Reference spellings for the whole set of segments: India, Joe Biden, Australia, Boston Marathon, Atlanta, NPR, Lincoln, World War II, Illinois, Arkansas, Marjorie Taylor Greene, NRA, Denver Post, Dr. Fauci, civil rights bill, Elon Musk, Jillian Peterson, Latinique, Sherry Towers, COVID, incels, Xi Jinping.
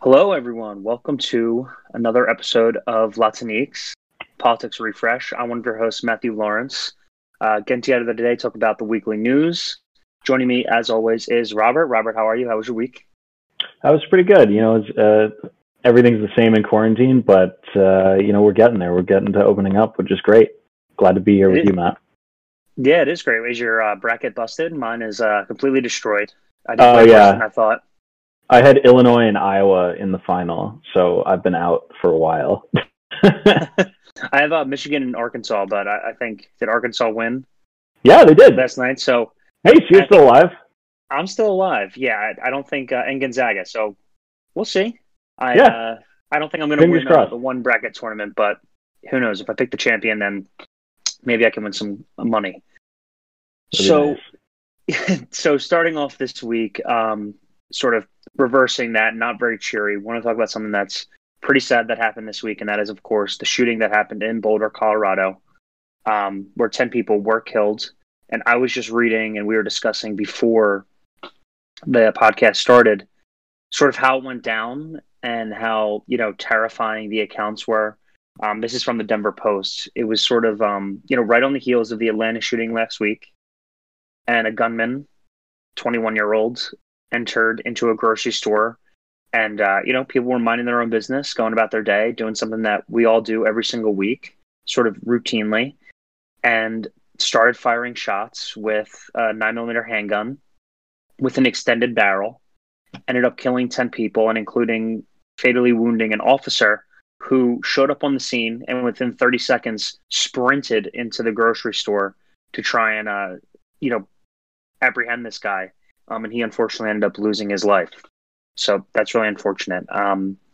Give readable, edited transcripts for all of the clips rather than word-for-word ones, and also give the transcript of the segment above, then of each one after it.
Hello, everyone. Welcome to another episode of Latinx Politics Refresh. I'm one of your hosts, Matthew Lawrence. Getting together today to talk about the weekly news. Joining me, as always, is Robert. Robert, how are you? How was your week? I was pretty good. You know, everything's the same in quarantine, but, you know, we're getting there. We're getting to opening up, which is great. Glad to be here with you, Matt. Yeah, it is great. Is your bracket busted? Mine is completely destroyed. I did play worse than I thought. I had Illinois and Iowa in the final, so I've been out for a while. I have Michigan and Arkansas, but I think, did Arkansas win? Yeah, they did. Last night, so... Hey, so you're still alive. I'm still alive, yeah. I don't think... and Gonzaga, so we'll see. I don't think I'm going to win the one bracket tournament, but who knows? If I pick the champion, then maybe I can win some money. So starting off this week... sort of reversing that, not very cheery. We want to talk about something that's pretty sad that happened this week, and that is, of course, the shooting that happened in Boulder, Colorado, where 10 people were killed. And I was just reading, and we were discussing before the podcast started, sort of how it went down and how, you know, terrifying the accounts were. This is from the Denver Post. It was sort of, you know, right on the heels of the Atlanta shooting last week, and a gunman, 21-year-old, entered into a grocery store, and you know, people were minding their own business, going about their day, doing something that we all do every single week, sort of routinely, and started firing shots with a 9mm handgun with an extended barrel. Ended up killing 10 people, and including fatally wounding an officer who showed up on the scene and within 30 seconds sprinted into the grocery store to try and you know, apprehend this guy. And he unfortunately ended up losing his life. So that's really unfortunate. You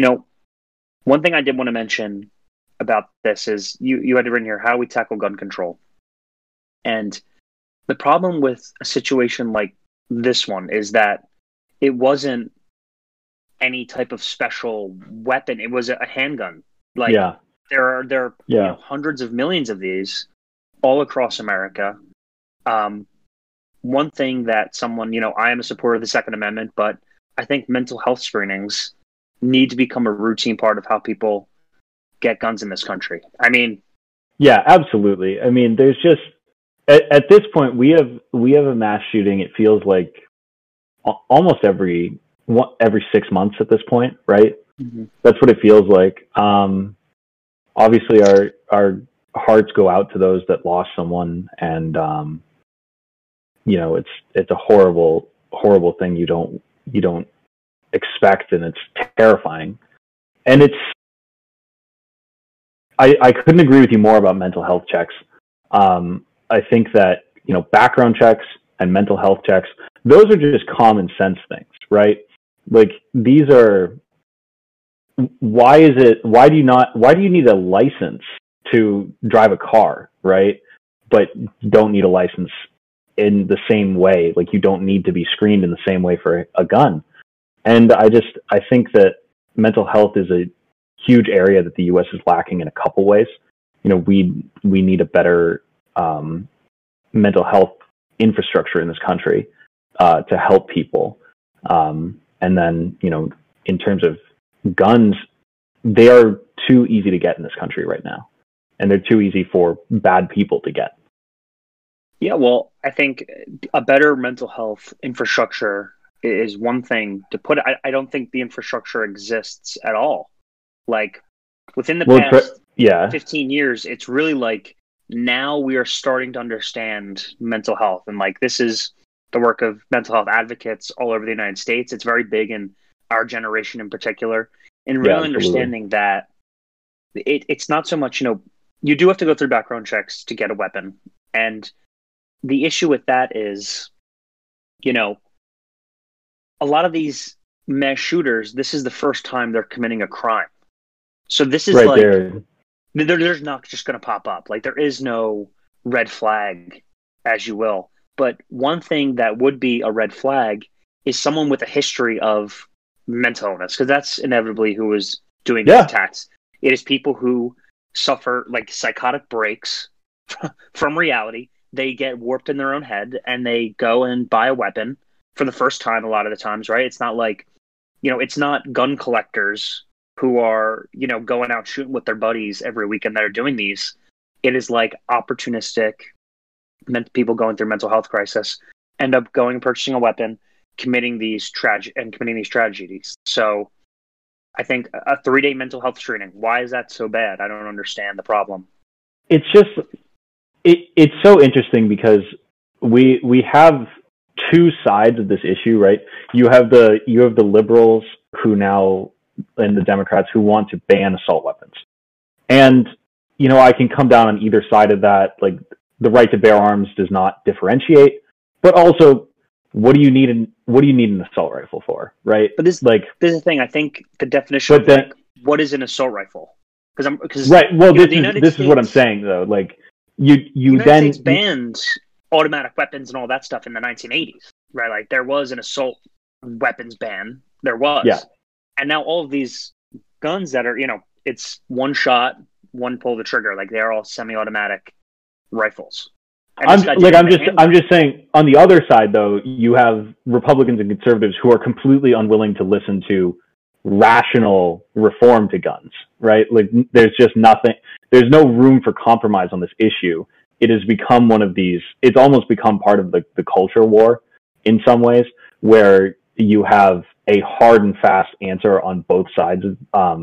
know, one thing I did want to mention about this is you had written here, how we tackle gun control. And the problem with a situation like this one is that it wasn't any type of special weapon. It was a handgun. Like, yeah. There are yeah, you know, hundreds of millions of these all across America. One thing that someone, you know, I am a supporter of the Second Amendment, but I think mental health screenings need to become a routine part of how people get guns in this country. I mean, yeah, absolutely. I mean, there's just at this point we have a mass shooting. It feels like almost every 6 months at this point, right? Mm-hmm. That's what it feels like. Obviously, our hearts go out to those that lost someone, and you know, it's a horrible, horrible thing you don't expect, and it's terrifying. And it's, I couldn't agree with you more about mental health checks. I think that, you know, background checks and mental health checks, those are just common sense things, right? Like, these are, why do you need a license to drive a car, right? But don't need a license in the same way, like you don't need to be screened in the same way for a gun. And I think that mental health is a huge area that the US is lacking in a couple ways. You know, we need a better mental health infrastructure in this country to help people. And then, you know, in terms of guns, they are too easy to get in this country right now. And they're too easy for bad people to get. Yeah, well, I think a better mental health infrastructure is one thing to put. I don't think the infrastructure exists at all. Like, within the past 15 years, it's really like now we are starting to understand mental health. And like, this is the work of mental health advocates all over the United States. It's very big in our generation in particular. And really understanding that it's not so much, you know, you do have to go through background checks to get a weapon. And the issue with that is, you know, a lot of these mass shooters, this is the first time they're committing a crime. So this is right, like, there's not just going to pop up. Like, there is no red flag, as you will. But one thing that would be a red flag is someone with a history of mental illness, because that's inevitably who is doing these attacks. It is people who suffer, like, psychotic breaks from reality. They get warped in their own head, and they go and buy a weapon for the first time a lot of the times, right? It's not like, you know, it's not gun collectors who are, you know, going out shooting with their buddies every weekend that are doing these. It is like opportunistic people going through mental health crisis end up going and purchasing a weapon, committing these tragedies. So I think a 3-day mental health screening, why is that so bad? I don't understand the problem. It's just, it's so interesting because we have two sides of this issue, right? You have the liberals who now, and the Democrats who want to ban assault weapons. And, you know, I can come down on either side of that. Like, the right to bear arms does not differentiate, but also what do you need an assault rifle for? Right. But this is the thing. I think the definition of what is an assault rifle? Because right. Well, this is what I'm saying though. Like the United States banned automatic weapons and all that stuff in the 1980s, right? Like there was an assault weapons ban. There was. Yeah. And now all of these guns that are, you know, it's one shot, one pull the trigger. Like they're all semi-automatic rifles. I'm just saying on the other side, though, you have Republicans and conservatives who are completely unwilling to listen to rational reform to guns, right? Like there's just nothing. There's no room for compromise on this issue. It has become one of these. It's almost become part of the culture war in some ways, where you have a hard and fast answer on both sides of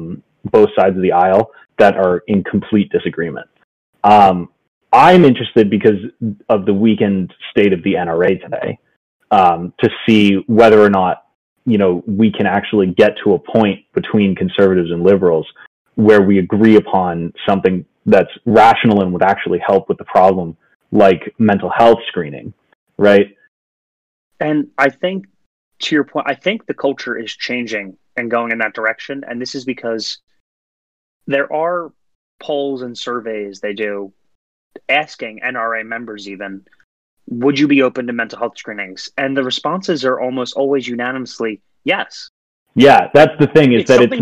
the aisle that are in complete disagreement. I'm interested because of the weakened state of the NRA today, to see whether or not, you know, we can actually get to a point between conservatives and liberals where we agree upon something that's rational and would actually help with the problem, like mental health screening, right? And I think, to your point, I think the culture is changing and going in that direction. And this is because there are polls and surveys they do asking NRA members even, would you be open to mental health screenings? And the responses are almost always unanimously, yes. Yeah, that's the thing, is that it's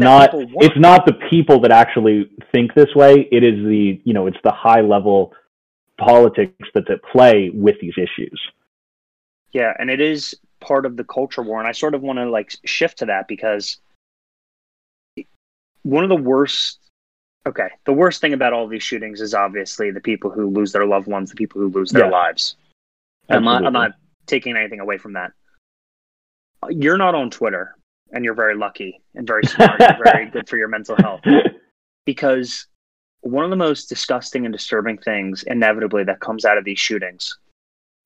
not the people that actually think this way. It is the, you know, it's the high level politics that's at play with these issues. Yeah, and it is part of the culture war. And I sort of want to like shift to that because one of the worst, okay, the worst thing about all these shootings is obviously the people who lose their loved ones, the people who lose their lives. I'm not taking anything away from that. You're not on Twitter, and you're very lucky and very smart and very good for your mental health. Because one of the most disgusting and disturbing things inevitably that comes out of these shootings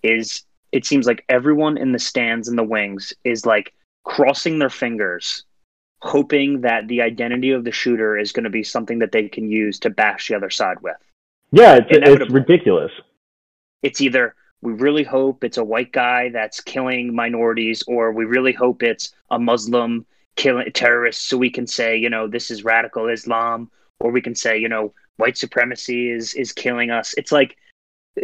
is it seems like everyone in the stands and the wings is like crossing their fingers, hoping that the identity of the shooter is going to be something that they can use to bash the other side with. Yeah, it's ridiculous. It's either we really hope it's a white guy that's killing minorities, or we really hope it's a Muslim killing terrorist, so we can say, you know, this is radical Islam, or we can say, you know, white supremacy is killing us. It's like,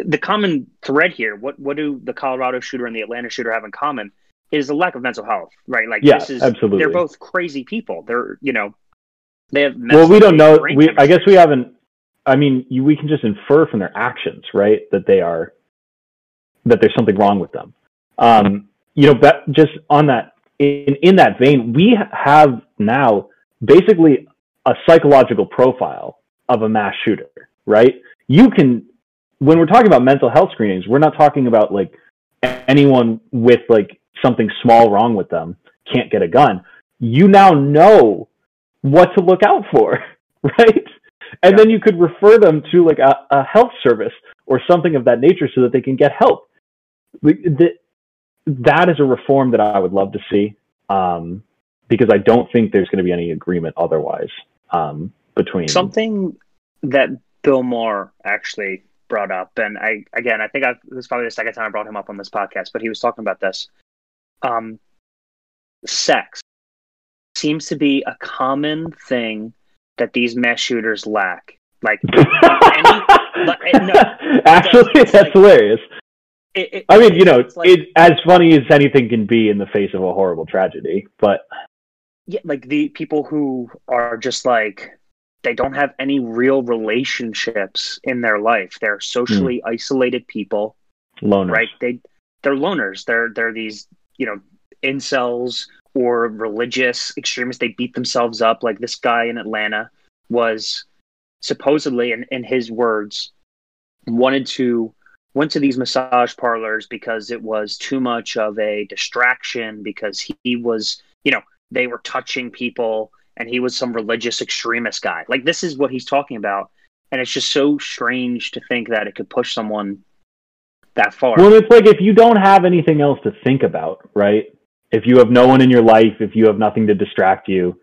the common thread here, what do the Colorado shooter and the Atlanta shooter have in common is a lack of mental health, right? Like, yeah, this is absolutely. They're both crazy people. They're, you know, they have mental. Well, we don't know. I guess we haven't. I mean, we can just infer from their actions, right, that there's something wrong with them. You know, but just on that, in that vein, we have now basically a psychological profile of a mass shooter, right? When we're talking about mental health screenings, we're not talking about like anyone with like something small wrong with them can't get a gun. You now know what to look out for, right? And then you could refer them to like a health service or something of that nature so that they can get help. That is a reform that I would love to see, because I don't think there's going to be any agreement otherwise, between something that Bill Maher actually brought up, and I think this is probably the second time I brought him up on this podcast, but he was talking about this. Sex seems to be a common thing that these mass shooters lack. Like, that's hilarious. I mean, you know, it's like, as funny as anything can be in the face of a horrible tragedy, but yeah, like the people who are just like, they don't have any real relationships in their life. They're socially isolated people. Loners. Right? They're loners. They're these, you know, incels or religious extremists. They beat themselves up. Like this guy in Atlanta was supposedly, in his words, went to these massage parlors because it was too much of a distraction, because he was, you know, they were touching people and he was some religious extremist guy. Like, this is what he's talking about. And it's just so strange to think that it could push someone that far. Well, it's like, if you don't have anything else to think about, right? If you have no one in your life, if you have nothing to distract you,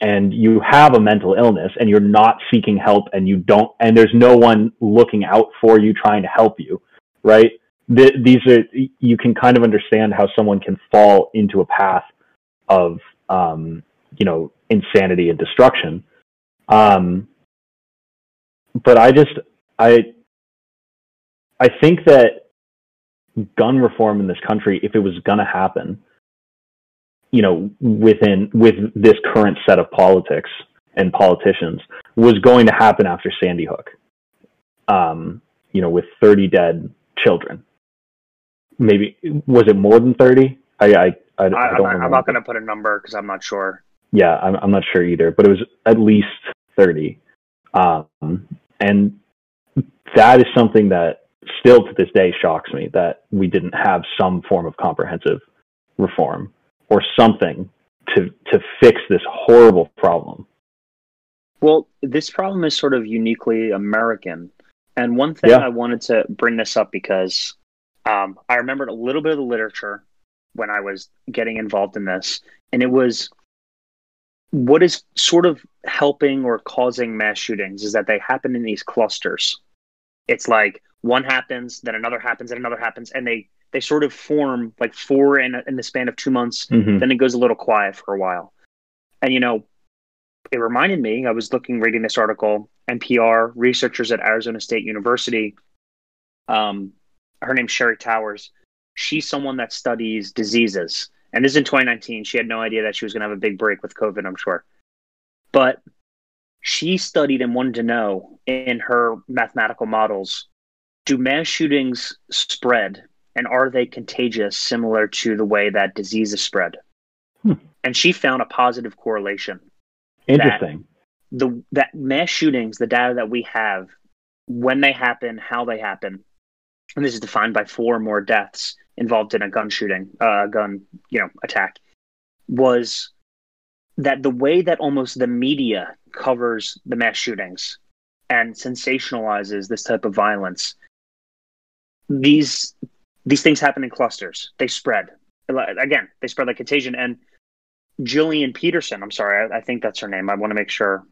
and you have a mental illness and you're not seeking help, and you don't, and there's no one looking out for you, trying to help you, right? These are, you can kind of understand how someone can fall into a path of, you know, insanity and destruction. But I think that gun reform in this country, if it was going to happen, you know, with this current set of politics and politicians, was going to happen after Sandy Hook, you know, with 30 dead children. Maybe, was it more than 30? I don't remember. I'm not going to put a number because I'm not sure. Yeah, I'm not sure either, but it was at least 30. And that is something that still to this day shocks me, that we didn't have some form of comprehensive reform or something to fix this horrible problem. Well, this problem is sort of uniquely American. And one thing, I wanted to bring this up because I remembered a little bit of the literature when I was getting involved in this, and it was, what is sort of helping or causing mass shootings is that they happen in these clusters. It's like one happens, then another happens, and another happens, and they sort of form like four in the span of 2 months. Mm-hmm. Then it goes a little quiet for a while. And, you know, it reminded me, I was reading this article, NPR, researchers at Arizona State University. Her name's Sherry Towers. She's someone that studies diseases. And this is in 2019. She had no idea that she was going to have a big break with COVID, I'm sure. But she studied and wanted to know, in her mathematical models, do mass shootings spread? And are they contagious, similar to the way that disease is spread? Hmm. And she found a positive correlation. Interesting. That mass shootings, the data that we have, when they happen, how they happen, and this is defined by 4 or more deaths involved in a gun shooting, attack, was that the way that almost the media covers the mass shootings and sensationalizes this type of violence, these things happen in clusters. They spread. Again, they spread like contagion. And Jillian Peterson, I'm sorry, I think that's her name. I want to make sure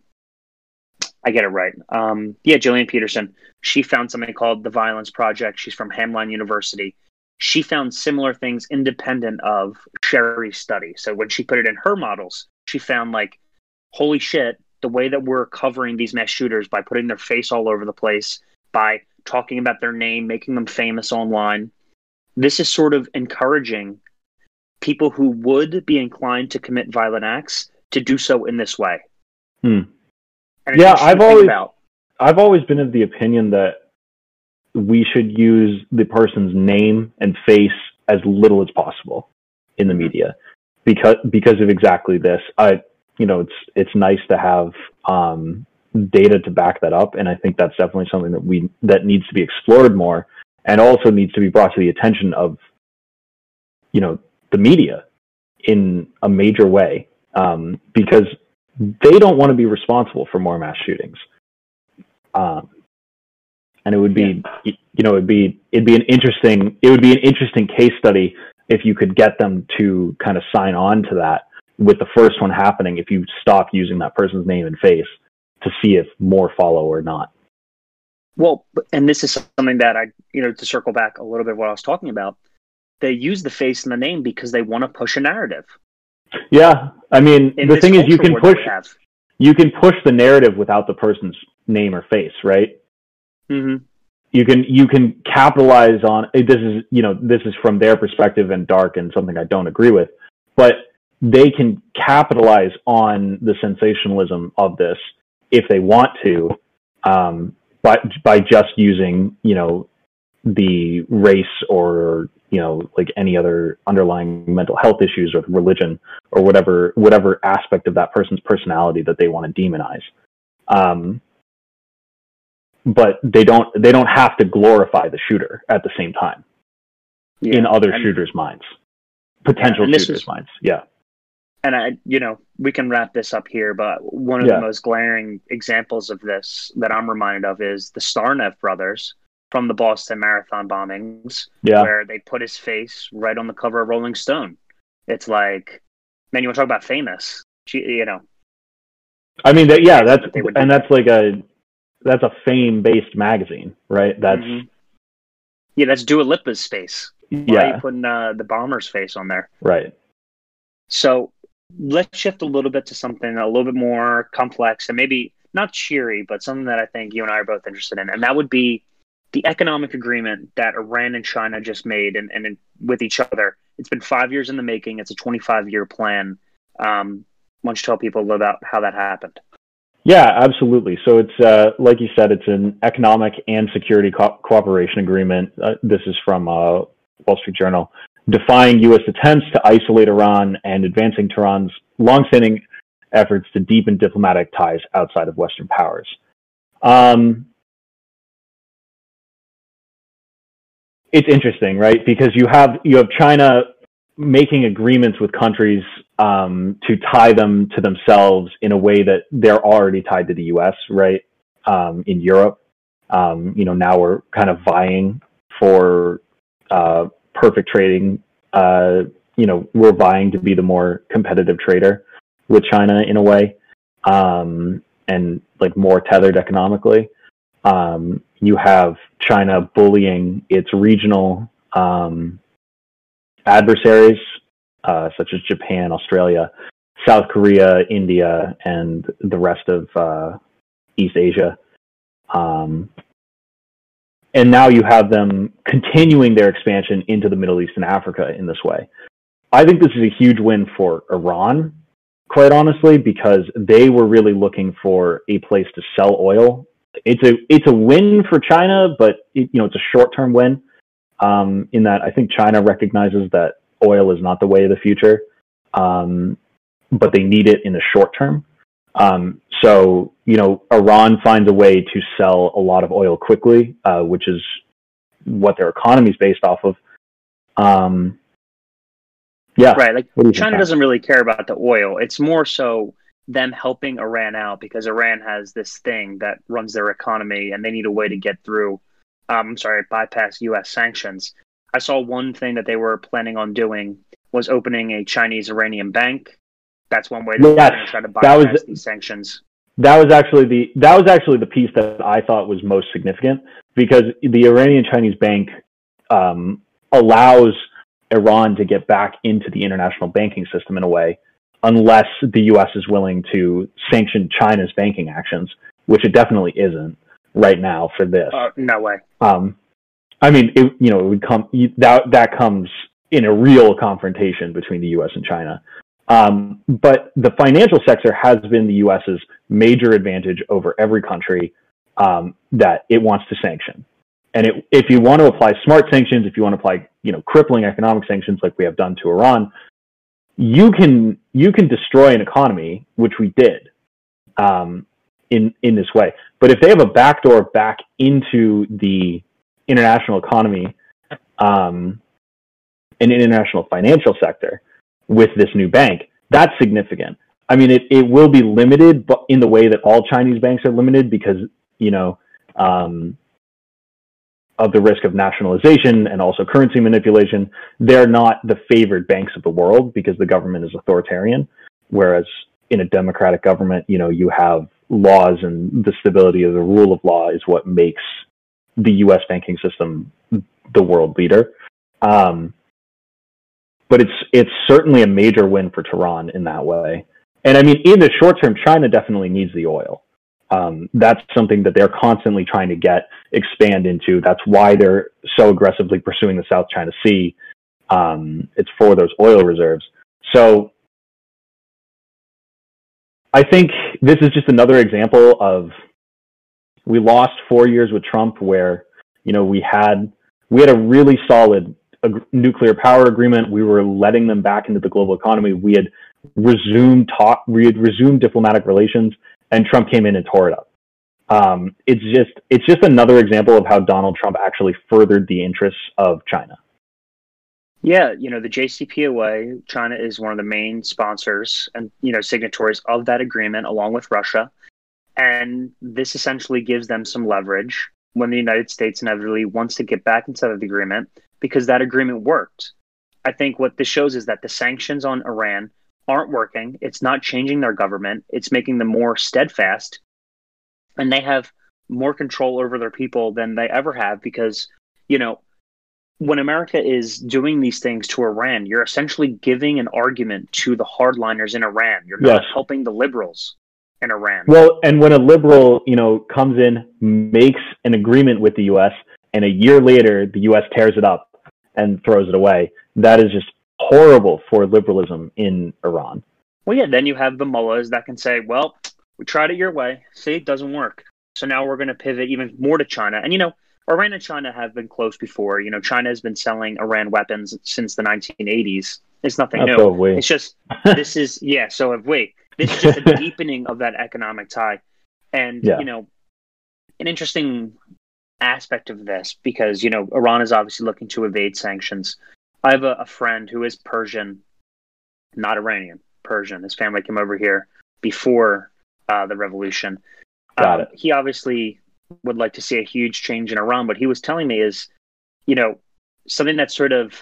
I get it right. Jillian Peterson, she found something called the Violence Project. She's from Hamline University. She found similar things independent of Sherry's study. So when she put it in her models, she found, like, holy shit, the way that we're covering these mass shooters by putting their face all over the place, by talking about their name, making them famous online, this is sort of encouraging people who would be inclined to commit violent acts to do so in this way. Hmm. Yeah, I've always been of the opinion that we should use the person's name and face as little as possible in the media because of exactly this. It's nice to have data to back that up. And I think that's definitely something that needs to be explored more, and also needs to be brought to the attention of, you know, the media in a major way, because they don't want to be responsible for more mass shootings. And it would be, an interesting case study if you could get them to kind of sign on to that with the first one happening, if you stop using that person's name and face, to see if more follow or not. Well, and this is something that to circle back a little bit what I was talking about, they use the face and the name because they want to push a narrative. Yeah. I mean, the thing is, you can push the narrative without the person's name or face, right? Mm-hmm. You can capitalize on this is, you know, this is from their perspective and dark and something I don't agree with, but they can capitalize on the sensationalism of this if they want to, by just using, you know, the race or you know, like any other underlying mental health issues or religion or whatever aspect of that person's personality that they want to demonize. But they don't have to glorify the shooter at the same time, yeah, in other shooters' minds, potential shooters' minds. Yeah. And we can wrap this up here, but one of the most glaring examples of this that I'm reminded of is the Sarnoff brothers from the Boston Marathon bombings, where they put his face right on the cover of Rolling Stone. It's like, man, you want to talk about famous, you know? I mean, that's like that's a fame-based magazine, right? That's that's Dua Lipa's face. Why are you putting the bomber's face on there? Right. So let's shift a little bit to something a little bit more complex and maybe not cheery, but something that I think you and I are both interested in. And that would be the economic agreement that Iran and China just made and with each other. It's been 5 years in the making. It's a 25-year plan. Why don't you tell people about how that happened? Yeah, absolutely. So it's, like you said, it's an economic and security cooperation agreement. This is from Wall Street Journal. Defying U.S. attempts to isolate Iran and advancing Tehran's longstanding efforts to deepen diplomatic ties outside of Western powers. It's interesting, right? Because you have China making agreements with countries to tie them to themselves in a way that they're already tied to the U.S., right? In Europe, now we're kind of vying for perfect trading. We're vying to be the more competitive trader with China in a way, and like more tethered economically. You have China bullying its regional adversaries, such as Japan, Australia, South Korea, India, and the rest of East Asia. And now you have them continuing their expansion into the Middle East and Africa in this way. I think this is a huge win for Iran, quite honestly, because they were really looking for a place to sell oil. It's a win for China, but it's a short-term win, in that I think China recognizes that oil is not the way of the future, but they need it in the short term. So, Iran finds a way to sell a lot of oil quickly, which is what their economy is based off of. Right. Like China doesn't really care about the oil. It's more so them helping Iran out because Iran has this thing that runs their economy and they need a way to get through, bypass U.S. sanctions. I saw one thing that they were planning on doing was opening a Chinese-Iranian bank. That's one way to try to bypass these sanctions. That was actually the piece that I thought was most significant, because the Iranian Chinese bank allows Iran to get back into the international banking system in a way, unless the U.S. is willing to sanction China's banking actions, which it definitely isn't right now for this. No way. I mean, it would come that comes in a real confrontation between the U.S. and China. But the financial sector has been the U.S.'s major advantage over every country that it wants to sanction. And if you want to apply smart sanctions, if you want to apply, crippling economic sanctions like we have done to Iran, you can destroy an economy, which we did in this way. But if they have a backdoor back into the international economy and international financial sector with this new bank, that's significant. I mean, it will be limited, but in the way that all Chinese banks are limited because, of the risk of nationalization and also currency manipulation. They're not the favored banks of the world because the government is authoritarian. Whereas in a democratic government, you have laws, and the stability of the rule of law is what makes the U.S. banking system the world leader. But it's certainly a major win for Tehran in that way. And I mean, in the short term, China definitely needs the oil. That's something that they're constantly trying to expand into. That's why they're so aggressively pursuing the South China Sea. It's for those oil reserves. So I think this is just another example of, we lost 4 years with Trump where, we had a really solid a nuclear power agreement. We were letting them back into the global economy. We had resumed talk. We had resumed diplomatic relations, and Trump came in and tore it up. It's just another example of how Donald Trump actually furthered the interests of China. Yeah, you know, the JCPOA, China is one of the main sponsors and, you know, signatories of that agreement, along with Russia. And this essentially gives them some leverage when the United States inevitably wants to get back into that agreement, because that agreement worked. I think what this shows is that the sanctions on Iran aren't working. It's not changing their government. It's making them more steadfast. And they have more control over their people than they ever have, because, you know, when America is doing these things to Iran, you're essentially giving an argument to the hardliners in Iran. You're not helping the liberals in Iran. Well, and when a liberal, you know, comes in, makes an agreement with the U.S., and a year later, the U.S. tears it up and throws it away, that is just horrible for liberalism in Iran. Well, yeah, then you have the mullahs that can say, well, we tried it your way. See, it doesn't work. So now we're going to pivot even more to China. And, you know, Iran and China have been close before. You know, China has been selling Iran weapons since the 1980s. It's nothing new. It's just, this is, yeah, so have we. This is just a deepening of that economic tie. And, you know, an interesting aspect of this, because, you know, Iran is obviously looking to evade sanctions. I have a friend who is Persian, not Iranian, Persian. His family came over here before the revolution. He obviously would like to see a huge change in Iran. What he was telling me is, you know, something that sort of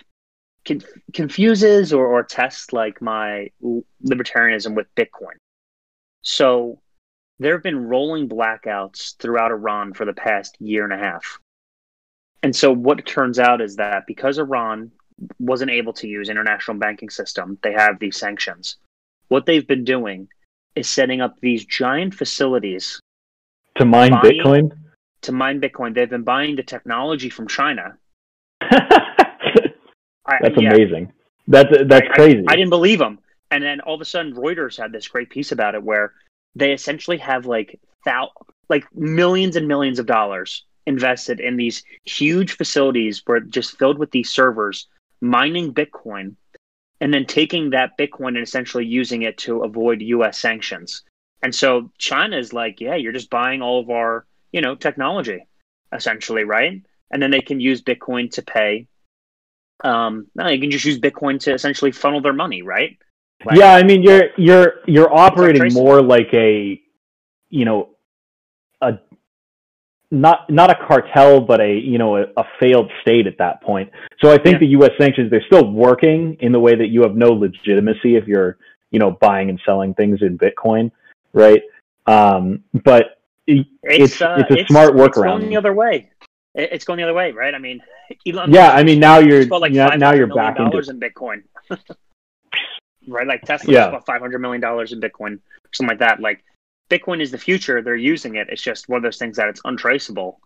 confuses or tests like my libertarianism with Bitcoin. So there have been rolling blackouts throughout Iran for the past year and a half. And so what it turns out is that because Iran wasn't able to use international banking system, they have these sanctions. What they've been doing is setting up these giant facilities to mine Bitcoin. To mine Bitcoin, they've been buying the technology from China. That's amazing. That's crazy. I didn't believe them, and then all of a sudden, Reuters had this great piece about it where they essentially have like millions and millions of dollars invested in these huge facilities where just filled with these servers mining Bitcoin. And then taking that Bitcoin and essentially using it to avoid U.S. sanctions. And so China is like, yeah, you're just buying all of our, you know, technology, essentially, right? And then they can use Bitcoin to pay. You can just use Bitcoin to essentially funnel their money, right? Like, yeah, I mean, you're operating more like a, you know, a not a cartel, but a, you know, a failed state at that point. So I think the U.S. sanctions, they're still working in the way that you have no legitimacy if you're, you know, buying and selling things in Bitcoin, right? But it's a smart workaround. It's going the other way. It's going the other way, right? I mean, Elon Musk, I mean, now you're back into in Bitcoin, right? Like Tesla bought $500 million in Bitcoin, something like that. Like, Bitcoin is the future. They're using it. It's just one of those things that it's untraceable,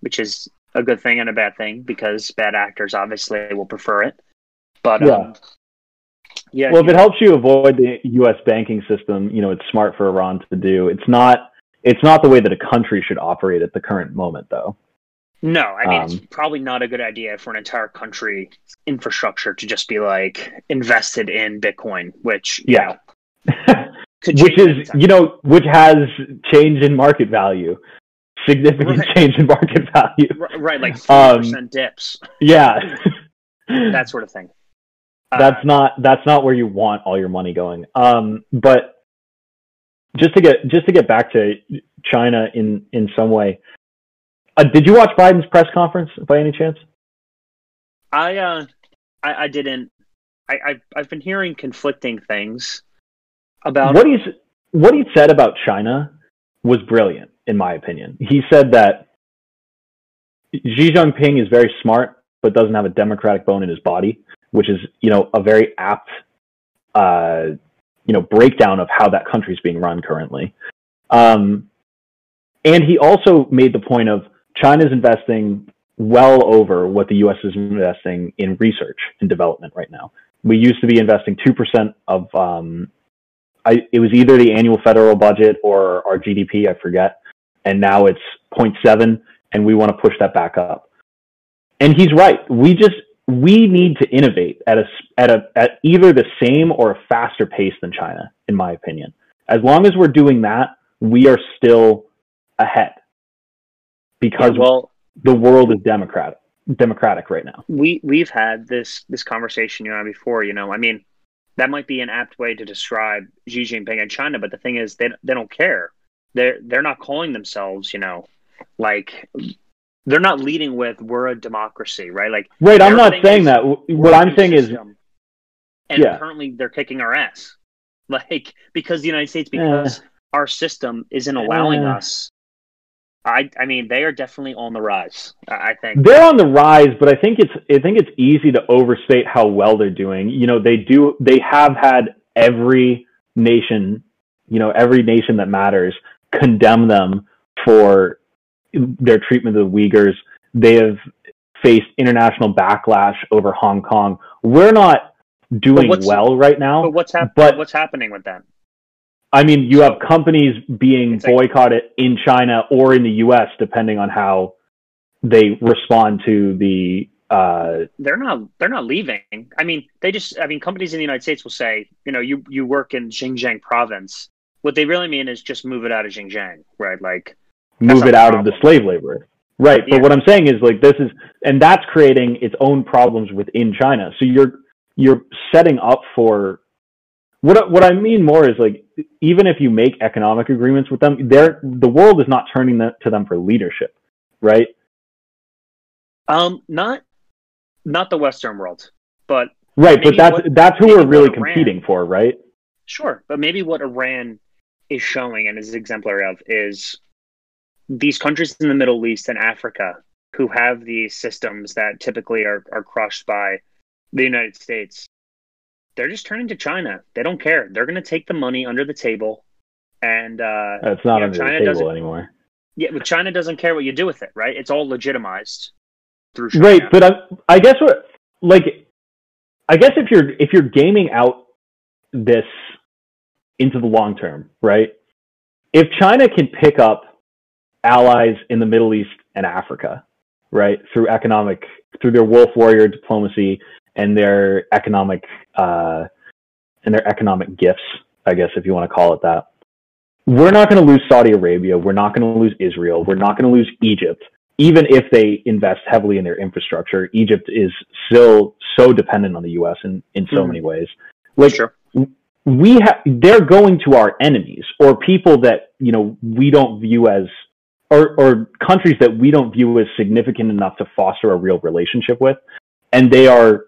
which is a good thing and a bad thing, because bad actors obviously will prefer it. But well, if it helps you avoid the U.S. banking system, you know, it's smart for Iran to do. It's not the way that a country should operate at the current moment, though. No, I mean, it's probably not a good idea for an entire country infrastructure to just be like invested in Bitcoin, which you know, which is, you know, which has change in market value, significant change in market value, right? Like 4% dips, that sort of thing. That's not where you want all your money going. But just to get back to China in some way, did you watch Biden's press conference by any chance? I didn't. I've been hearing conflicting things. What he said about China was brilliant, in my opinion. He said that Xi Jinping is very smart, but doesn't have a democratic bone in his body, which is, you know, a very apt, you know, breakdown of how that country is being run currently. And he also made the point of China's investing well over what the U.S. is investing in research and development right now. We used to be investing 2% of it was either the annual federal budget or our GDP, I forget. And now it's 0.7, and we want to push that back up. And he's right. We just we need to innovate at either the same or a faster pace than China, in my opinion. As long as we're doing that, we are still ahead because the world is democratic right now. We've had this conversation, you and I, before. You know, I mean, that might be an apt way to describe Xi Jinping and China, but the thing is, they don't care. They're not calling themselves, you know, like, they're not leading with "we're a democracy," right? Like, right. I'm not saying that. What I'm saying is, and currently they're kicking our ass, like, because the United States, because our system isn't allowing us. I mean, they are definitely on the rise. I think they're on the rise, but I think it's easy to overstate how well they're doing. You know, they have had every nation that matters condemn them for their treatment of the Uyghurs. They have faced international backlash over Hong Kong. We're not doing well right now. But what's happening with them? I mean, you have companies being boycotted in China or in the U.S., depending on how they respond to the. They're not leaving. I mean, companies in the United States will say, you know, you work in Xinjiang province. What they really mean is just move it out of Xinjiang, right? Like, move it out of the slave labor, right? Yeah. But what I'm saying is, like, and that's creating its own problems within China. So you're setting up for. What I mean more is, like, even if you make economic agreements with them, the world is not turning to them for leadership, right? Not the Western world, but right. But that's who we're really competing for, right? Sure, but maybe what Iran is showing and is exemplary of is these countries in the Middle East and Africa who have these systems that typically are crushed by the United States. They're just turning to China. They don't care. They're going to take the money under the table, and it's not under the table anymore. Yeah, but China doesn't care what you do with it, right? It's all legitimized through China. Right, but I guess if you're gaming out this into the long term, right? If China can pick up allies in the Middle East and Africa, right, through their wolf warrior diplomacy. And their economic gifts, I guess, if you want to call it that. We're not going to lose Saudi Arabia. We're not going to lose Israel. We're not going to lose Egypt, even if they invest heavily in their infrastructure. Egypt is still so dependent on the U.S. in so many ways. Like, sure. They're going to our enemies, or people that, you know, we don't view as, or countries that we don't view as significant enough to foster a real relationship with, and they are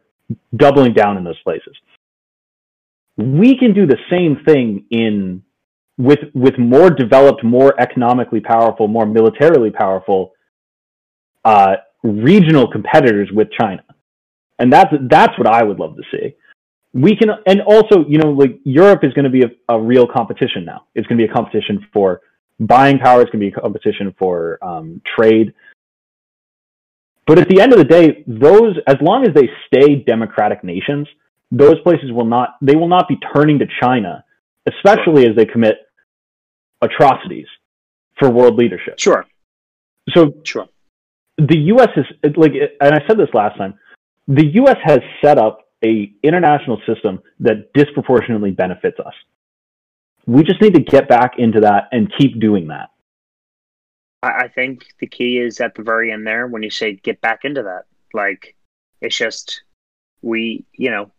doubling down in those places. We can do the same thing with more developed, more economically powerful, more militarily powerful regional competitors with China, and that's what I would love to see. We can, and also, you know, like, Europe is going to be a real competition now. It's going to be a competition for buying power. It's going to be a competition for trade. But at the end of the day, those, as long as they stay democratic nations, those places will not be turning to China, especially as they commit atrocities for world leadership. Sure. So sure. The U.S. is, like, and I said this last time, the U.S. has set up an international system that disproportionately benefits us. We just need to get back into that and keep doing that. I think the key is at the very end there when you say get back into that. Like, it's just, we, you know,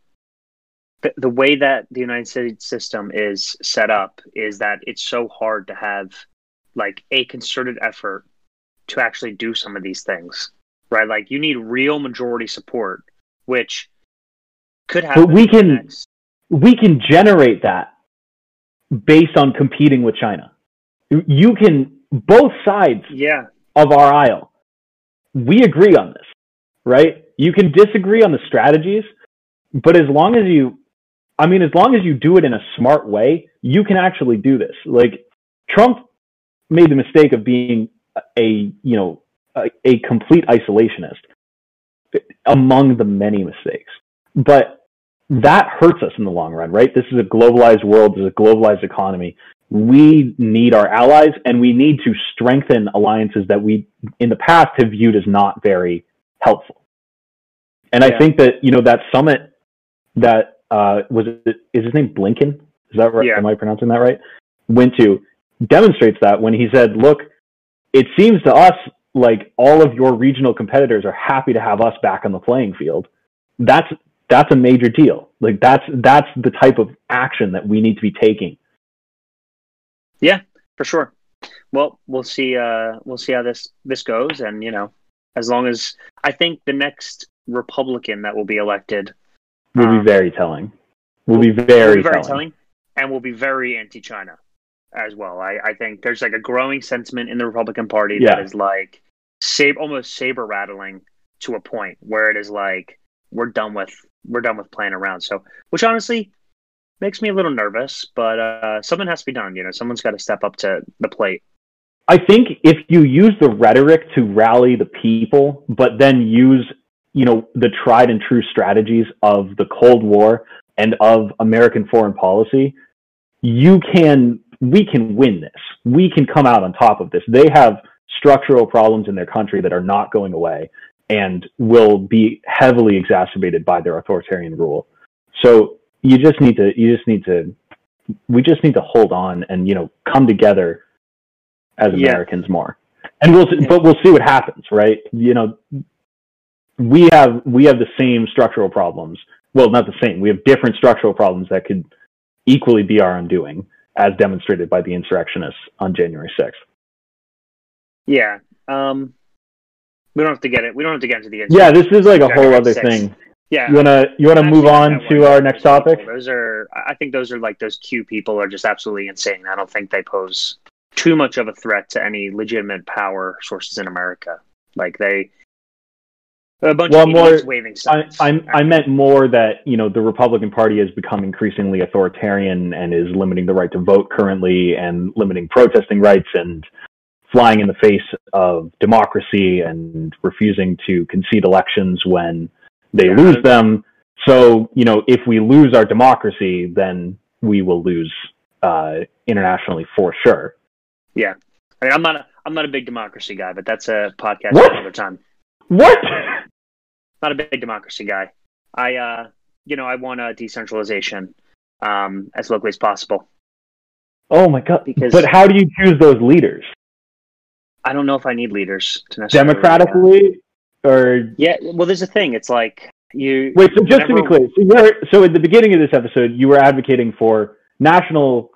the way that the United States system is set up is that it's so hard to have, like, a concerted effort to actually do some of these things, right? Like, you need real majority support, which could happen. But we can generate that based on competing with China. You can. Both sides of our aisle, we agree on this, right? You can disagree on the strategies, but as long as you do it in a smart way, you can actually do this. Like, Trump made the mistake of being a complete isolationist, among the many mistakes, but that hurts us in the long run, right? This is a globalized world. This is a globalized economy. We need our allies, and we need to strengthen alliances that we in the past have viewed as not very helpful. And I think that, you know, that summit that is his name Blinken? Is that right? Yeah. Am I pronouncing that right? Went to demonstrates that when he said, look, it seems to us like all of your regional competitors are happy to have us back on the playing field. That's a major deal. Like that's the type of action that we need to be taking. Yeah, for sure. Well, we'll see how this goes. And, you know, as long as I think the next Republican that will be elected will be very telling. Will be very telling. And will be very anti-China as well. I think there's like a growing sentiment in the Republican Party that is like almost saber rattling to a point where it is like, we're done with playing around. So, which honestly makes me a little nervous, but something has to be done. You know, someone's got to step up to the plate. I think if you use the rhetoric to rally the people, but then use, you know, the tried and true strategies of the Cold War and of American foreign policy, we can win this. We can come out on top of this. They have structural problems in their country that are not going away and will be heavily exacerbated by their authoritarian rule. So we just need to hold on and, you know, come together as Americans more. And we'll see what happens, right? You know, we have the same structural problems. Well, not the same. We have different structural problems that could equally be our undoing, as demonstrated by the insurrectionists on January 6th. Yeah. We don't have to get into the insurrection. Yeah, this is like a January whole other 6th. Thing. Yeah. You wanna move on to our next topic? I think those are like those Q people are just absolutely insane. I don't think they pose too much of a threat to any legitimate power sources in America. Like a bunch of idiots waving signs. I meant more that, you know, the Republican Party has become increasingly authoritarian and is limiting the right to vote currently and limiting protesting rights and flying in the face of democracy and refusing to concede elections when they lose them. So, you know, if we lose our democracy, then we will lose internationally for sure. Yeah. I mean, I'm not a big democracy guy, but that's a podcast for another time. What? Not a big democracy guy. I want a decentralization as locally as possible. Oh my God. But how do you choose those leaders? I don't know if I need leaders to necessarily. Democratically? Or yeah, well, there's a thing. It's like you. Wait, so just to be clear, so at the beginning of this episode, you were advocating for national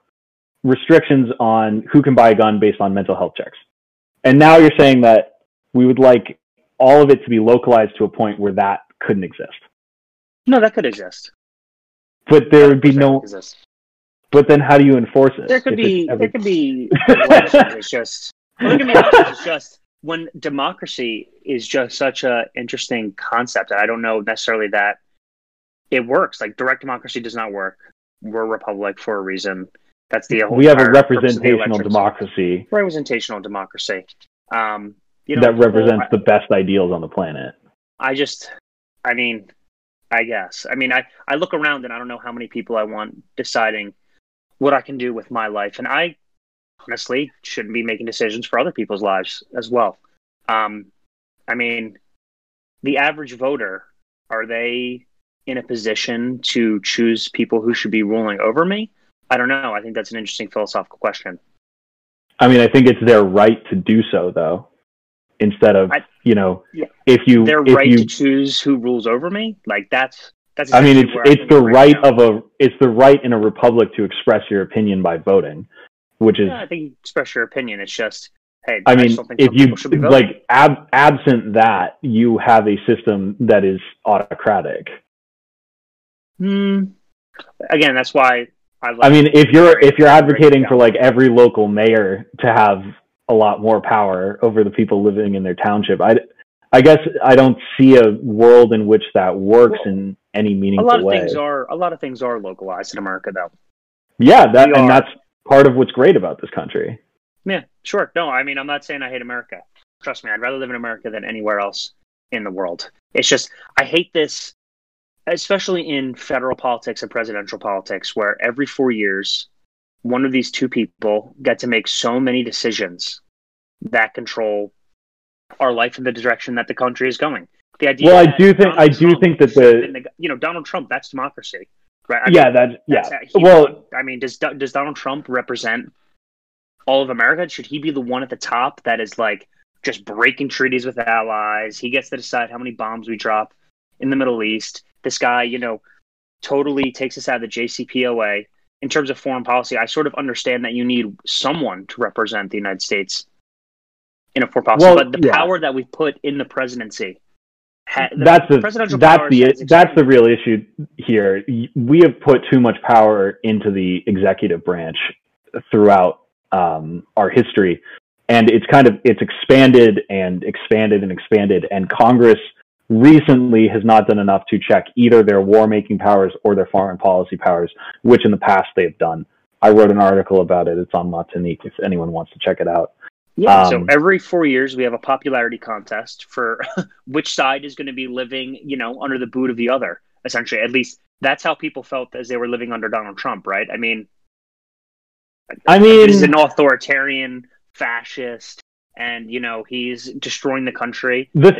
restrictions on who can buy a gun based on mental health checks, and now you're saying that we would like all of it to be localized to a point where that couldn't exist. No, that could exist, but there would be no. But then, how do you enforce it? There could be. It's just. When democracy is just such an interesting concept, I don't know necessarily that it works. Like direct democracy does not work. We're a republic for a reason. That's the whole. We have a representational democracy. Representational democracy. You know, that represents the best ideals on the planet. I look around and I don't know how many people I want deciding what I can do with my life, and I honestly shouldn't be making decisions for other people's lives as well. I mean, the average voter, are they in a position to choose people who should be ruling over me? I don't know. I think that's an interesting philosophical question. I mean, I think it's their right to do so, though, instead of, to choose who rules over me. Like that's I mean, it's the right in a republic to express your opinion by voting. Which is, I think you express your opinion. It's just, hey, I mean, if you should be like absent that, you have a system that is autocratic. Again, that's why if you're advocating for like every local mayor to have a lot more power over the people living in their township, I guess I don't see a world in which that works in any meaningful way. A lot of things are localized in America, though. Yeah, that's part of what's great about this country. Yeah, sure. No, I mean, I'm not saying I hate America. Trust me, I'd rather live in America than anywhere else in the world. It's just, I hate this, especially in federal politics and presidential politics, where every 4 years, one of these two people get to make so many decisions that control our life in the direction that the country is going. The idea. Well, I do think that the Donald Trump, that's democracy, right? Does Donald Trump represent all of America? Should he be the one at the top that is like just breaking treaties with allies? He gets to decide how many bombs we drop in the Middle East. This guy, totally takes us out of the JCPOA. In terms of foreign policy, I sort of understand that you need someone to represent the United States in a foreign policy, but the power that we put in the presidency. That's the real issue here. We have put too much power into the executive branch throughout our history, and it's expanded. And Congress recently has not done enough to check either their war-making powers or their foreign policy powers, which in the past they've done. I wrote an article about it. It's on Martinique if anyone wants to check it out. Yeah, so every 4 years we have a popularity contest for which side is going to be living, under the boot of the other, essentially. At least that's how people felt as they were living under Donald Trump, right? I mean, he's an authoritarian fascist, and he's destroying the country. The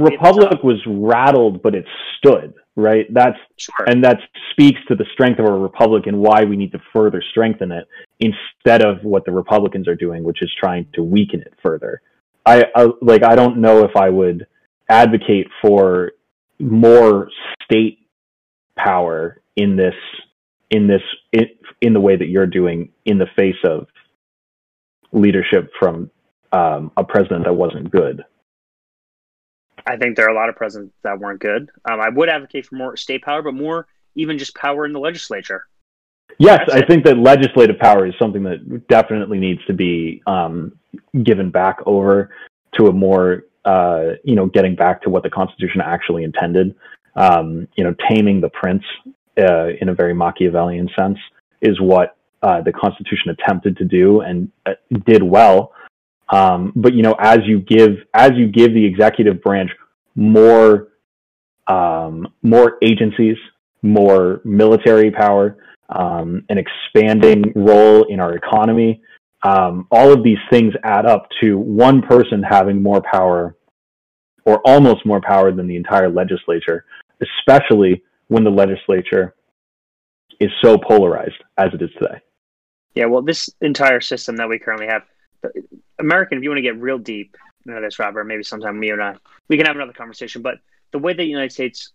Republic was rattled, but it stood, right? That speaks to the strength of our Republic and why we need to further strengthen it instead of what the Republicans are doing, which is trying to weaken it further. I don't know if I would advocate for more state power in the way that you're doing in the face of leadership from a president that wasn't good. I think there are a lot of presidents that weren't good. I would advocate for more state power, but more even just power in the legislature. Yes, I think that legislative power is something that definitely needs to be given back over to a more, getting back to what the Constitution actually intended. Taming the prince in a very Machiavellian sense is what the Constitution attempted to do and did well. But as you give the executive branch more agencies, more military power, an expanding role in our economy, all of these things add up to one person having more power or almost more power than the entire legislature, especially when the legislature is so polarized as it is today. Yeah, well, this entire system that we currently have, American, if you want to get real deep into this, Robert, maybe sometime we can have another conversation, but the way the United States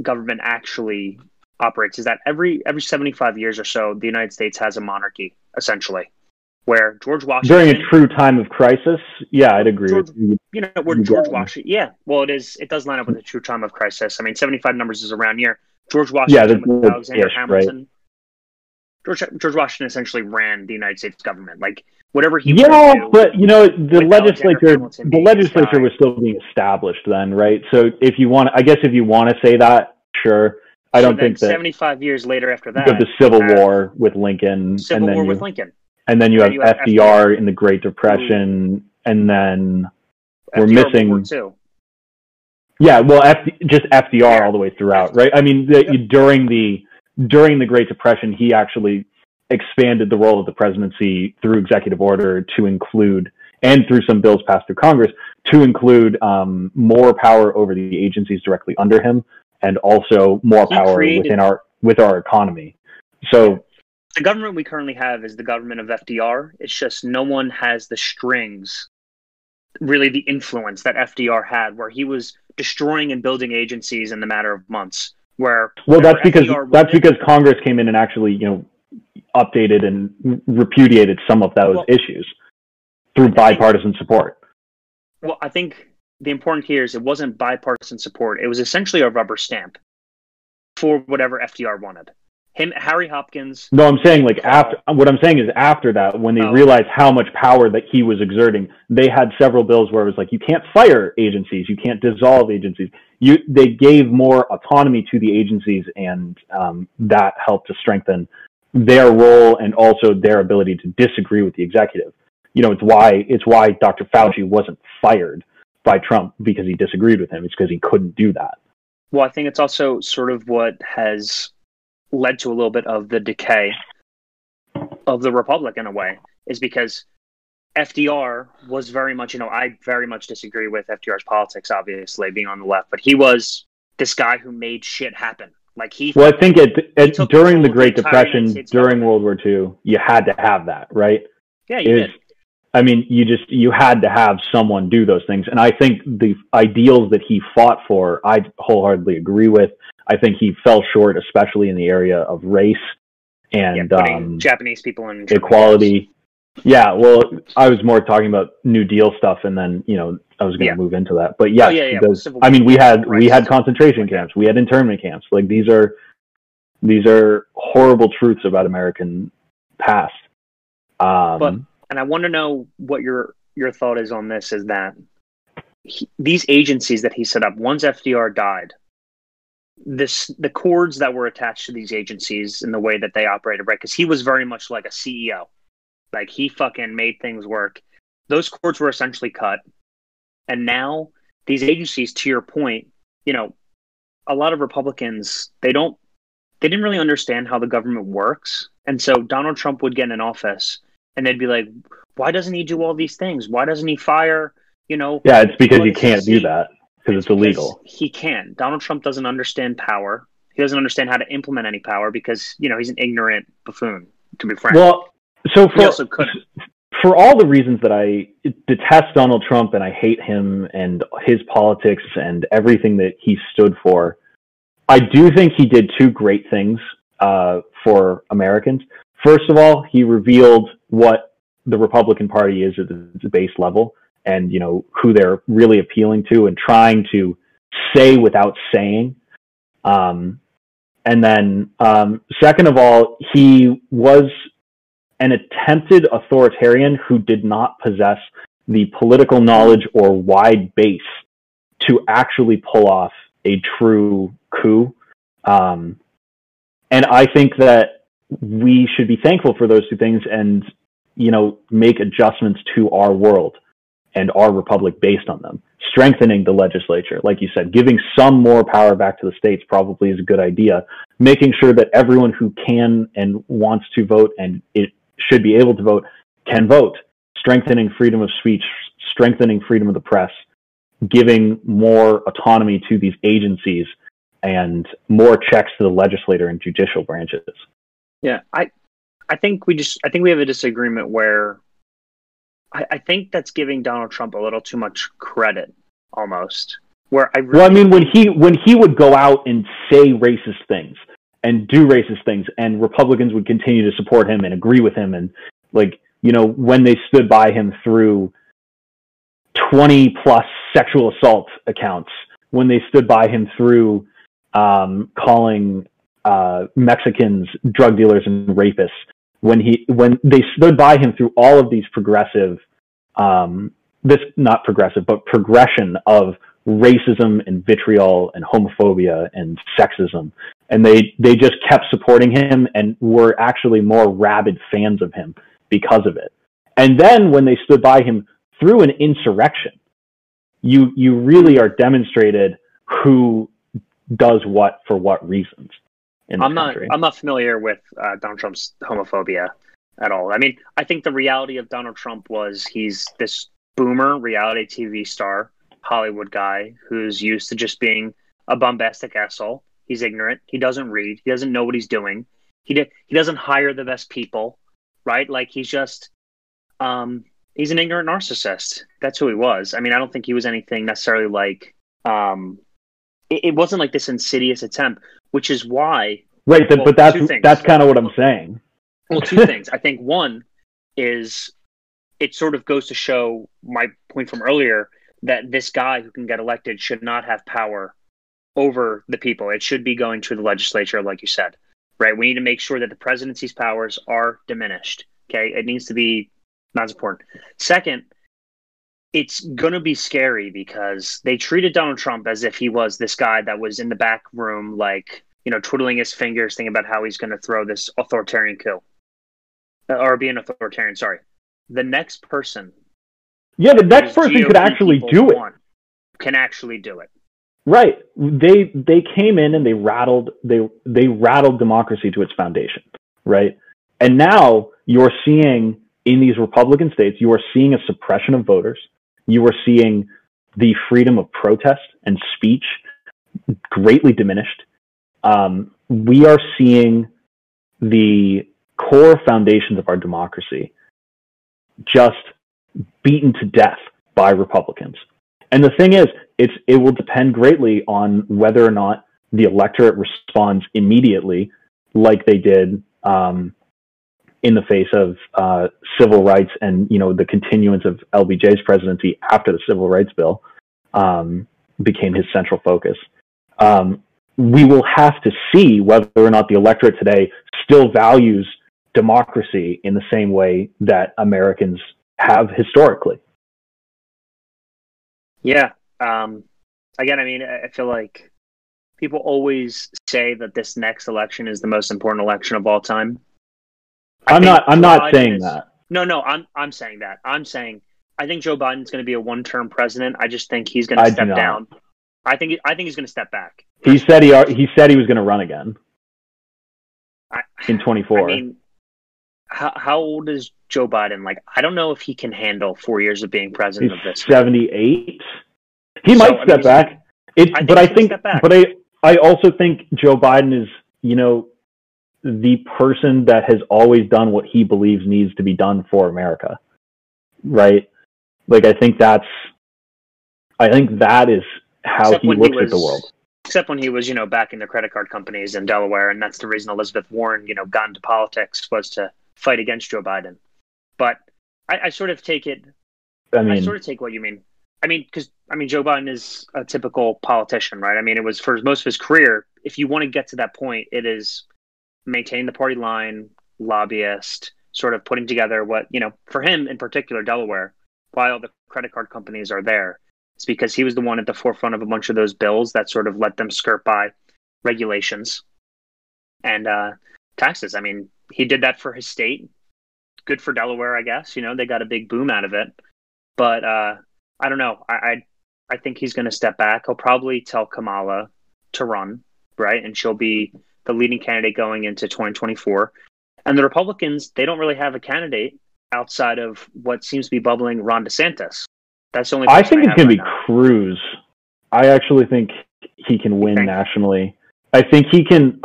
government actually operates is that every 75 years or so, the United States has a monarchy, essentially, where George Washington... During a true time of crisis? Yeah, I'd agree with you. It does line up with a true time of crisis. 75 numbers is a round year. George Washington with Alexander Hamilton... Right? George Washington essentially ran the United States government, like whatever he. Yeah, but the legislature was still being established then, right? So if you want to say that, sure. I don't think that. 75 years later, after that, you have the Civil War with Lincoln, and then you have FDR in the Great Depression, and then we're missing World War II. Yeah, well, just FDR all the way throughout, right? During the Great Depression, he actually expanded the role of the presidency through executive order to include, and through some bills passed through Congress, to include more power over the agencies directly under him, and also more power with our economy. So the government we currently have is the government of FDR. It's just no one has the strings, really the influence that FDR had, where he was destroying and building agencies in the matter of months. That's because Congress came in and actually updated and repudiated some of those issues through bipartisan support. Well, I think the important here is it wasn't bipartisan support. It was essentially a rubber stamp for whatever FDR wanted. Harry Hopkins. No, I'm saying after that, when they realized how much power that he was exerting, they had several bills where it was like, you can't fire agencies, you can't dissolve agencies. They gave more autonomy to the agencies, and that helped to strengthen their role and also their ability to disagree with the executive. It's why Dr. Fauci wasn't fired by Trump because he disagreed with him. It's because he couldn't do that. Well, I think it's also sort of what has led to a little bit of the decay of the Republic in a way, is because FDR was very much, I very much disagree with FDR's politics, obviously, being on the left, but he was this guy who made shit happen. Like he, well, I think it during the Great Depression, during World War II, you had to have that, right? Yeah, you did. I mean, you had to have someone do those things. And I think the ideals that he fought for, I wholeheartedly agree with. I think he fell short, especially in the area of race and Japanese people in equality. Yeah, well, I was more talking about New Deal stuff, and then I was going to move into that. But yes, because, I mean, we had concentration camps, we had internment camps. Like these are horrible truths about American past. And I want to know what your thought is on this. Is that these agencies that he set up once FDR died, the cords that were attached to these agencies and the way that they operated, right? Because he was very much like a CEO. Like, he fucking made things work. Those cords were essentially cut. And now these agencies, to your point, a lot of Republicans, they didn't really understand how the government works. And so Donald Trump would get in office and they'd be like, why doesn't he do all these things? Why doesn't he fire, Yeah, it's because he can't do that because it's illegal. He can. Donald Trump doesn't understand power. He doesn't understand how to implement any power because, he's an ignorant buffoon, to be frank. Well, so for all the reasons that I detest Donald Trump and I hate him and his politics and everything that he stood for, I do think he did two great things for Americans. First of all, he revealed what the Republican Party is at the base level and, who they're really appealing to and trying to say without saying. And then second of all, he was an attempted authoritarian who did not possess the political knowledge or wide base to actually pull off a true coup. And I think that we should be thankful for those two things and, make adjustments to our world and our republic based on them. Strengthening the legislature, like you said, giving some more power back to the states probably is a good idea. Making sure that everyone who can and wants to vote and should be able to vote can vote, strengthening freedom of speech, strengthening freedom of the press, giving more autonomy to these agencies and more checks to the legislature and judicial branches. Yeah, I think we have a disagreement where I think that's giving Donald Trump a little too much credit almost. Well, I mean, when he would go out and say racist things and do racist things, and Republicans would continue to support him and agree with him, and when they stood by him through 20+ sexual assault accounts, when they stood by him through calling Mexicans drug dealers and rapists, when they stood by him through all of these progression of racism and vitriol and homophobia and sexism, and they just kept supporting him and were actually more rabid fans of him because of it. And then when they stood by him through an insurrection, you really are demonstrated who does what for what reasons. I'm not familiar with Donald Trump's homophobia at all. I mean, I think the reality of Donald Trump was he's this boomer reality TV star, Hollywood guy who's used to just being a bombastic asshole. He's ignorant. He doesn't read. He doesn't know what he's doing. He doesn't hire the best people, right? Like, he's just he's an ignorant narcissist. That's who he was. I mean, I don't think he was anything necessarily like it wasn't like this insidious attempt, which is why. Right, well, but that's kind of what I'm saying. Well, two things. I think one is it sort of goes to show my point from earlier that this guy who can get elected should not have power over the people. It should be going to the legislature, like you said, right? We need to make sure that the presidency's powers are diminished, okay? It needs to be not as important. Second, it's going to be scary because they treated Donald Trump as if he was this guy that was in the back room, like, twiddling his fingers, thinking about how he's going to throw this authoritarian coup. Or be an authoritarian, sorry. The next person... Yeah, the next person could actually do it. Can actually do it. Right. They came in and they rattled democracy to its foundation, right? And now you're seeing in these Republican states, you are seeing a suppression of voters. You are seeing the freedom of protest and speech greatly diminished. We are seeing the core foundations of our democracy just beaten to death by Republicans. And the thing is, it will depend greatly on whether or not the electorate responds immediately like they did in the face of civil rights and, you know, the continuance of LBJ's presidency after the Civil Rights Bill became his central focus. We will have to see whether or not the electorate today still values democracy in the same way that Americans have historically. Yeah. Again, I mean, I feel like people always say that this next election is the most important election of all time. I'm not saying that. No, I'm saying that. I'm saying I think Joe Biden's going to be a one-term president. I just think he's going to step down. I think he's going to step back. He said he was going to run again in 2024. I mean, how old is Joe Biden? Like, I don't know if he can handle 4 years of being president of this. 78. He might step back. I also think Joe Biden is, you know, the person that has always done what he believes needs to be done for America. Right? Like, I think that is how he looks at the world. Except when he was, you know, backing the credit card companies in Delaware, and that's the reason Elizabeth Warren, you know, got into politics, was to fight against Joe Biden. But I sort of take it, I sort of take what you mean. I mean, because, I mean, Joe Biden is a typical politician, right? I mean, it was for most of his career, if you want to get to that point, it is maintain the party line, lobbyist, sort of putting together what, you know, for him in particular, Delaware, while the credit card companies are there. It's because he was the one at the forefront of a bunch of those bills that sort of let them skirt by regulations and taxes. I mean, he did that for his state. Good for Delaware, I guess. You know, they got a big boom out of it. But I don't know. I think he's going to step back. He'll probably tell Kamala to run, right? And she'll be the leading candidate going into 2024. And the Republicans, they don't really have a candidate outside of what seems to be bubbling Ron DeSantis. That's the only I think it's going to be Cruz. I actually think he can win nationally. I think he can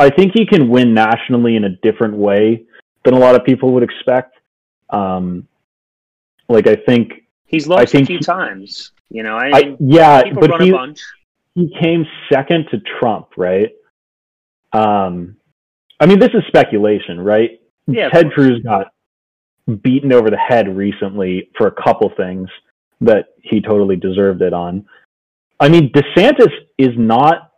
win nationally in a different way than a lot of people would expect. Like, I think he's lost a few times, you know. He came second to Trump, right? I mean, this is speculation, right? Yeah, Ted Cruz got beaten over the head recently for a couple things that he totally deserved it on. I mean, DeSantis is not,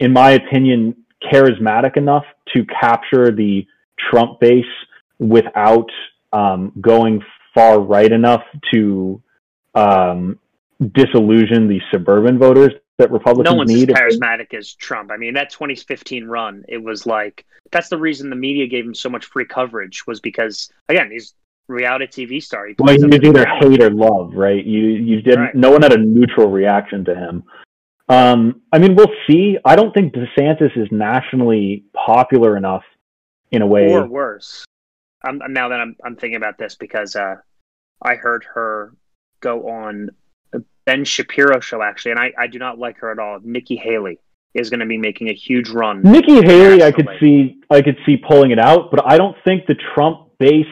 in my opinion, charismatic enough to capture the Trump base without going far right enough to disillusion the suburban voters that Republicans need. No one's as charismatic as Trump. I mean, that 2015 run, it was like, that's the reason the media gave him so much free coverage, was because, again, he's reality TV star. You either hate or love, right? You didn't. Right. No one had a neutral reaction to him. I mean, we'll see. I don't think DeSantis is nationally popular enough, in a way, or worse. Now that I'm thinking about this, because I heard her go on the Ben Shapiro show actually, and I do not like her at all. Nikki Haley is going to be making a huge run. Nikki Haley, I could see pulling it out, but I don't think the Trump base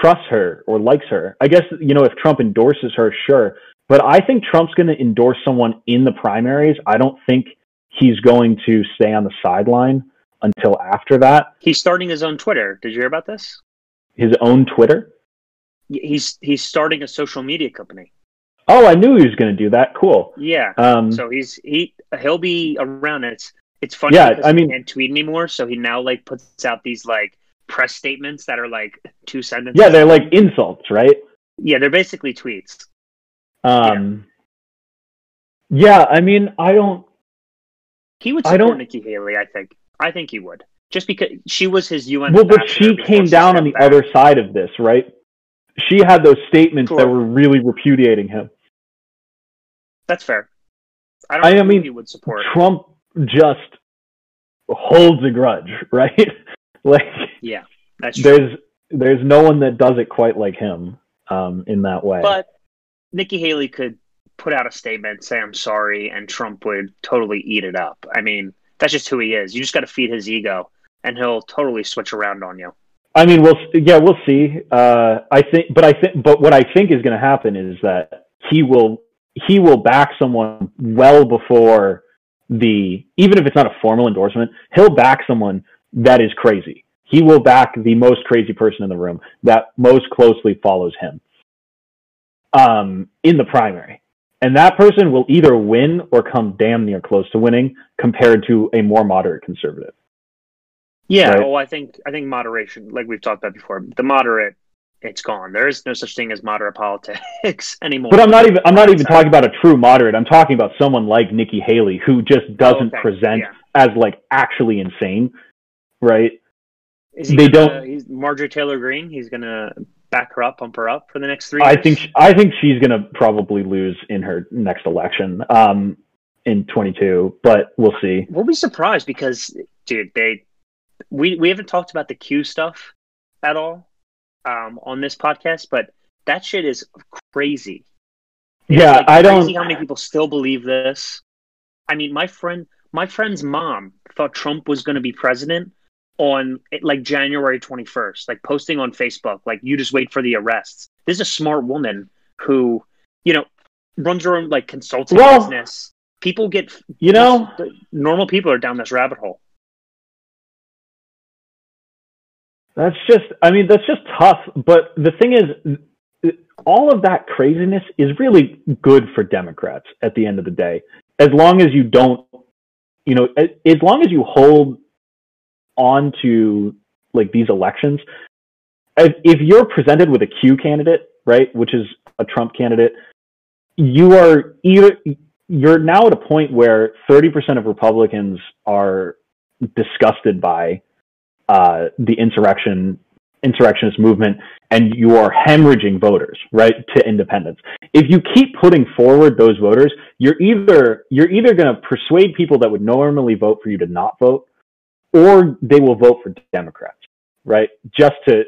trusts her or likes her. I guess, you know, if Trump endorses her, sure. But I think Trump's going to endorse someone in the primaries. I don't think he's going to stay on the sideline until after that. He's starting his own Twitter. Did you hear about this? His own Twitter? He's starting a social media company. Oh, I knew he was going to do that. Cool. Yeah. So he'll be around. And it's funny. Yeah, because he can't tweet anymore. So he now like puts out these like press statements that are like 2 sentences. Yeah, they're like insults, right? Yeah, they're basically tweets. Yeah, I mean, I don't. He would support Nikki Haley. I think he would, just because she was his UN. Well, but she came down on the other side of this, right? She had those statements that were really repudiating him. That's fair. I mean, he would support Trump. Just holds a grudge, right? Like, yeah, that's true. There's There's no one that does it quite like him in that way. But Nikki Haley could put out a statement, say, I'm sorry, and Trump would totally eat it up. I mean, that's just who he is. You just got to feed his ego, and he'll totally switch around on you. I mean, we'll see. But what I think is going to happen is that he will back someone well before even if it's not a formal endorsement, he'll back someone that is crazy. He will back the most crazy person in the room that most closely follows him in the primary. And that person will either win or come damn near close to winning compared to a more moderate conservative. Yeah, right? Well, I think moderation, like we've talked about before, the moderate, it's gone. There is no such thing as moderate politics anymore. But I'm not even talking about a true moderate. I'm talking about someone like Nikki Haley who just doesn't present as like actually insane, right? He's Marjorie Taylor Greene. He's gonna back her up, pump her up for the next 3 years. I think she's gonna probably lose in her next election in 2022, but we'll see. We'll be surprised because, dude, we haven't talked about the Q stuff at all on this podcast, but that shit is crazy. It's I don't see how many people still believe this. I mean, my friend's mom thought Trump was gonna be president on like January 21st, like posting on Facebook, like, you just wait for the arrests. This is a smart woman who, you know, runs her own like consulting business. People get, you know, normal people are down this rabbit hole. That's just tough. But the thing is, all of that craziness is really good for Democrats at the end of the day. As long as you don't, you know, as long as you hold on to like these elections, if you're presented with a Q candidate, right, which is a Trump candidate, you're now at a point where 30% of Republicans are disgusted by the insurrectionist movement, and you are hemorrhaging voters, right, to independents. If you keep putting forward those voters, you're either going to persuade people that would normally vote for you to not vote, or they will vote for Democrats, right? Just to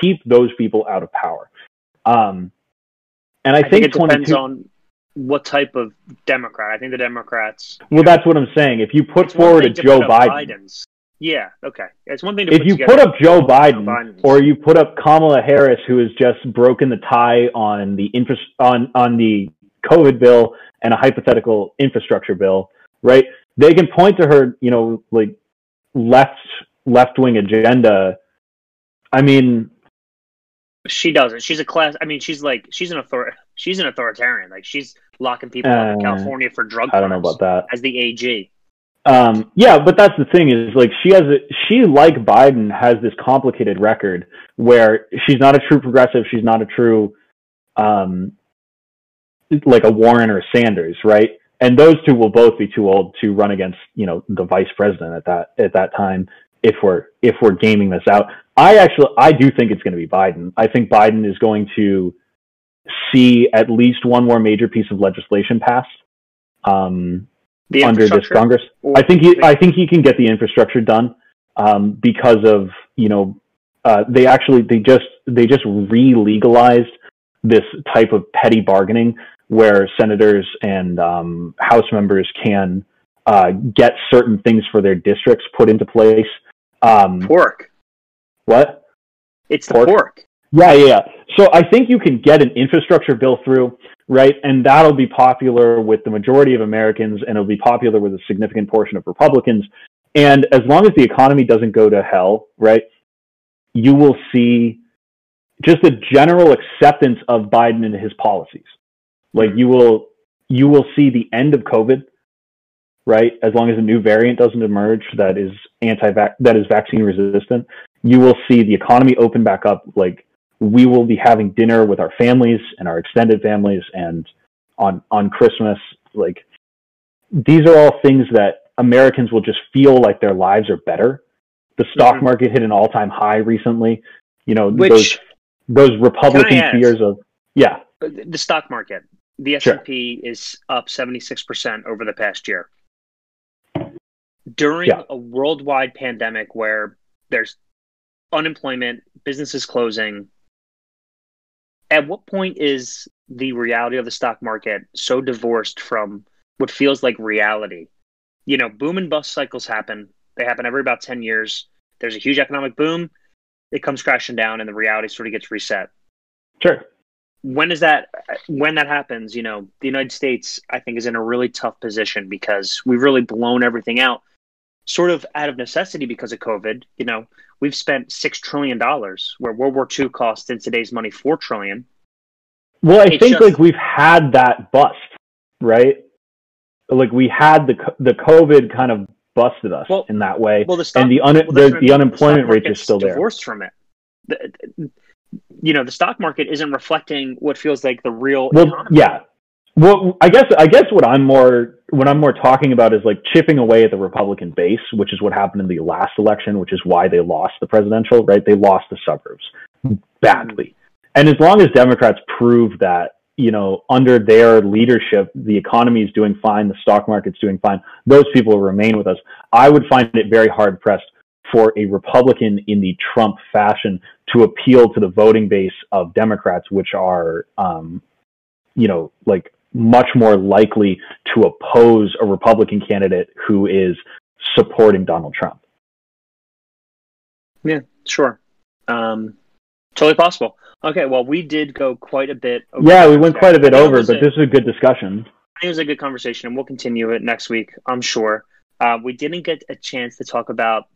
keep those people out of power. And I think it depends on what type of Democrat. I think the Democrats. Well, that's what I'm saying. If you put forward a Joe Biden. Yeah. Okay. It's one thing to put up Joe Biden, or you put up Kamala Harris, who has just broken the tie on the on the COVID bill and a hypothetical infrastructure bill, right? They can point to her, you know, like, left-wing agenda. I mean, she doesn't. She's a class. I mean, she's an authoritarian. Like, she's locking people up in California for drug crimes. I don't know about that. As the AG. Yeah, but that's the thing is, like, she like Biden has this complicated record where she's not a true progressive. She's not a true, like a Warren or Sanders, right? And those two will both be too old to run against, you know, the vice president at that time. If we're gaming this out, I do think it's going to be Biden. I think Biden is going to see at least one more major piece of legislation passed under this Congress. I think he can get the infrastructure done because of, you know, they just re-legalized this type of petty bargaining, where senators and House members can get certain things for their districts put into place. Pork. What? It's the pork. Yeah. So I think you can get an infrastructure bill through, right? And that'll be popular with the majority of Americans, and it'll be popular with a significant portion of Republicans. And as long as the economy doesn't go to hell, right, you will see just a general acceptance of Biden and his policies. Like, you will see the end of COVID, right? As long as a new variant doesn't emerge that is vaccine resistant, you will see the economy open back up. Like, we will be having dinner with our families and our extended families, and on Christmas. Like, these are all things that Americans will just feel like their lives are better. The stock market hit an all-time high recently. You know, those Republican fears of the stock market, the S&P is up 76% over the past year. During a worldwide pandemic where there's unemployment, businesses closing. At what point is the reality of the stock market so divorced from what feels like reality? You know, boom and bust cycles happen. They happen every about 10 years. There's a huge economic boom. It comes crashing down and the reality sort of gets reset. Sure. When that happens, you know, the United States, I think, is in a really tough position because we've really blown everything out sort of out of necessity because of COVID. You know, we've spent $6 trillion where World War II cost in today's money $4 trillion. Well, I think like we've had that bust, right? Like we had the COVID kind of busted us in that way. Well, the unemployment rate is still there. Divorced from it. You know, the stock market isn't reflecting what feels like the real economy. Yeah. Well, I guess what I'm more talking about is like chipping away at the Republican base, which is what happened in the last election, which is why they lost the presidential, right? They lost the suburbs badly. And as long as Democrats prove that, you know, under their leadership, the economy is doing fine, the stock market's doing fine, those people will remain with us. I would find it very hard pressed for a Republican in the Trump fashion to appeal to the voting base of Democrats, which are, you know, like much more likely to oppose a Republican candidate who is supporting Donald Trump. Yeah, sure. Totally possible. Okay, well, we did go quite a bit over. Yeah, we went quite a bit over, but this is a good discussion. It was a good conversation, and we'll continue it next week, I'm sure. We didn't get a chance to talk about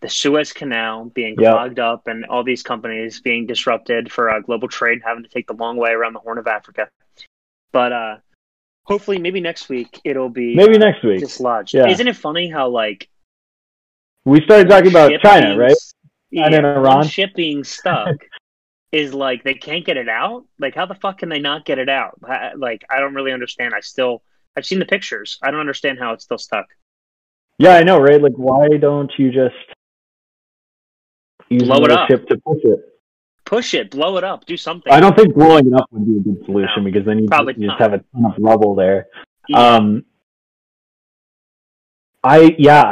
the Suez Canal being clogged up and all these companies being disrupted for global trade, having to take the long way around the Horn of Africa. But hopefully, maybe next week, it'll be dislodged. Yeah. Isn't it funny how, like... We started talking about China, right? China and Iran. Ship being stuck. Is like they can't get it out. Like, how the fuck can they not get it out? Like, I don't really understand. I've seen the pictures. I don't understand how it's still stuck. Yeah, I know, right? Like, why don't you just use the ship to push it? Push it, blow it up, do something. I don't think blowing it up would be a good solution because then you just have a ton of rubble there. Yeah. I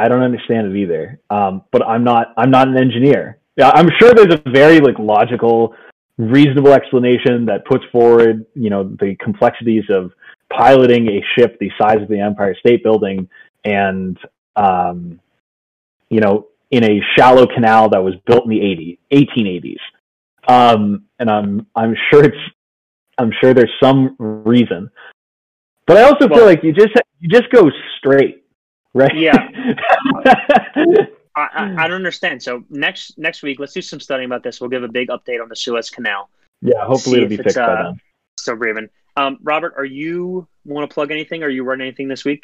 don't understand it either. But I'm not an engineer. Yeah, I'm sure there's a very like logical, reasonable explanation that puts forward, you know, the complexities of piloting a ship the size of the Empire State Building and, you know, in a shallow canal that was built in the 1880s. And I'm sure there's some reason, but I also feel like you just go straight, right? Yeah. I don't understand. So next week, let's do some studying about this. We'll give a big update on the Suez Canal. Yeah, hopefully it'll be fixed by then. Still breathing. Robert, want to plug anything? Are you running anything this week?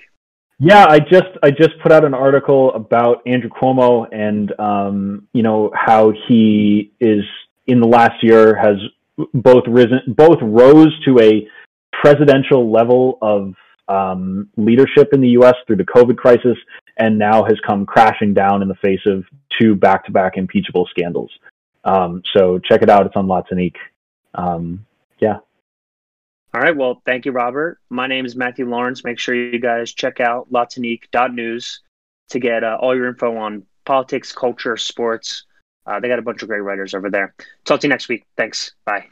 Yeah, I just put out an article about Andrew Cuomo and you know, how he is in the last year has rose to a presidential level of leadership in the U.S. through the COVID crisis, and now has come crashing down in the face of two back-to-back impeachable scandals. So check it out. It's on Latinique. All right. Well, thank you, Robert. My name is Matthew Lawrence. Make sure you guys check out Latinique.news to get all your info on politics, culture, sports. They got a bunch of great writers over there. Talk to you next week. Thanks. Bye.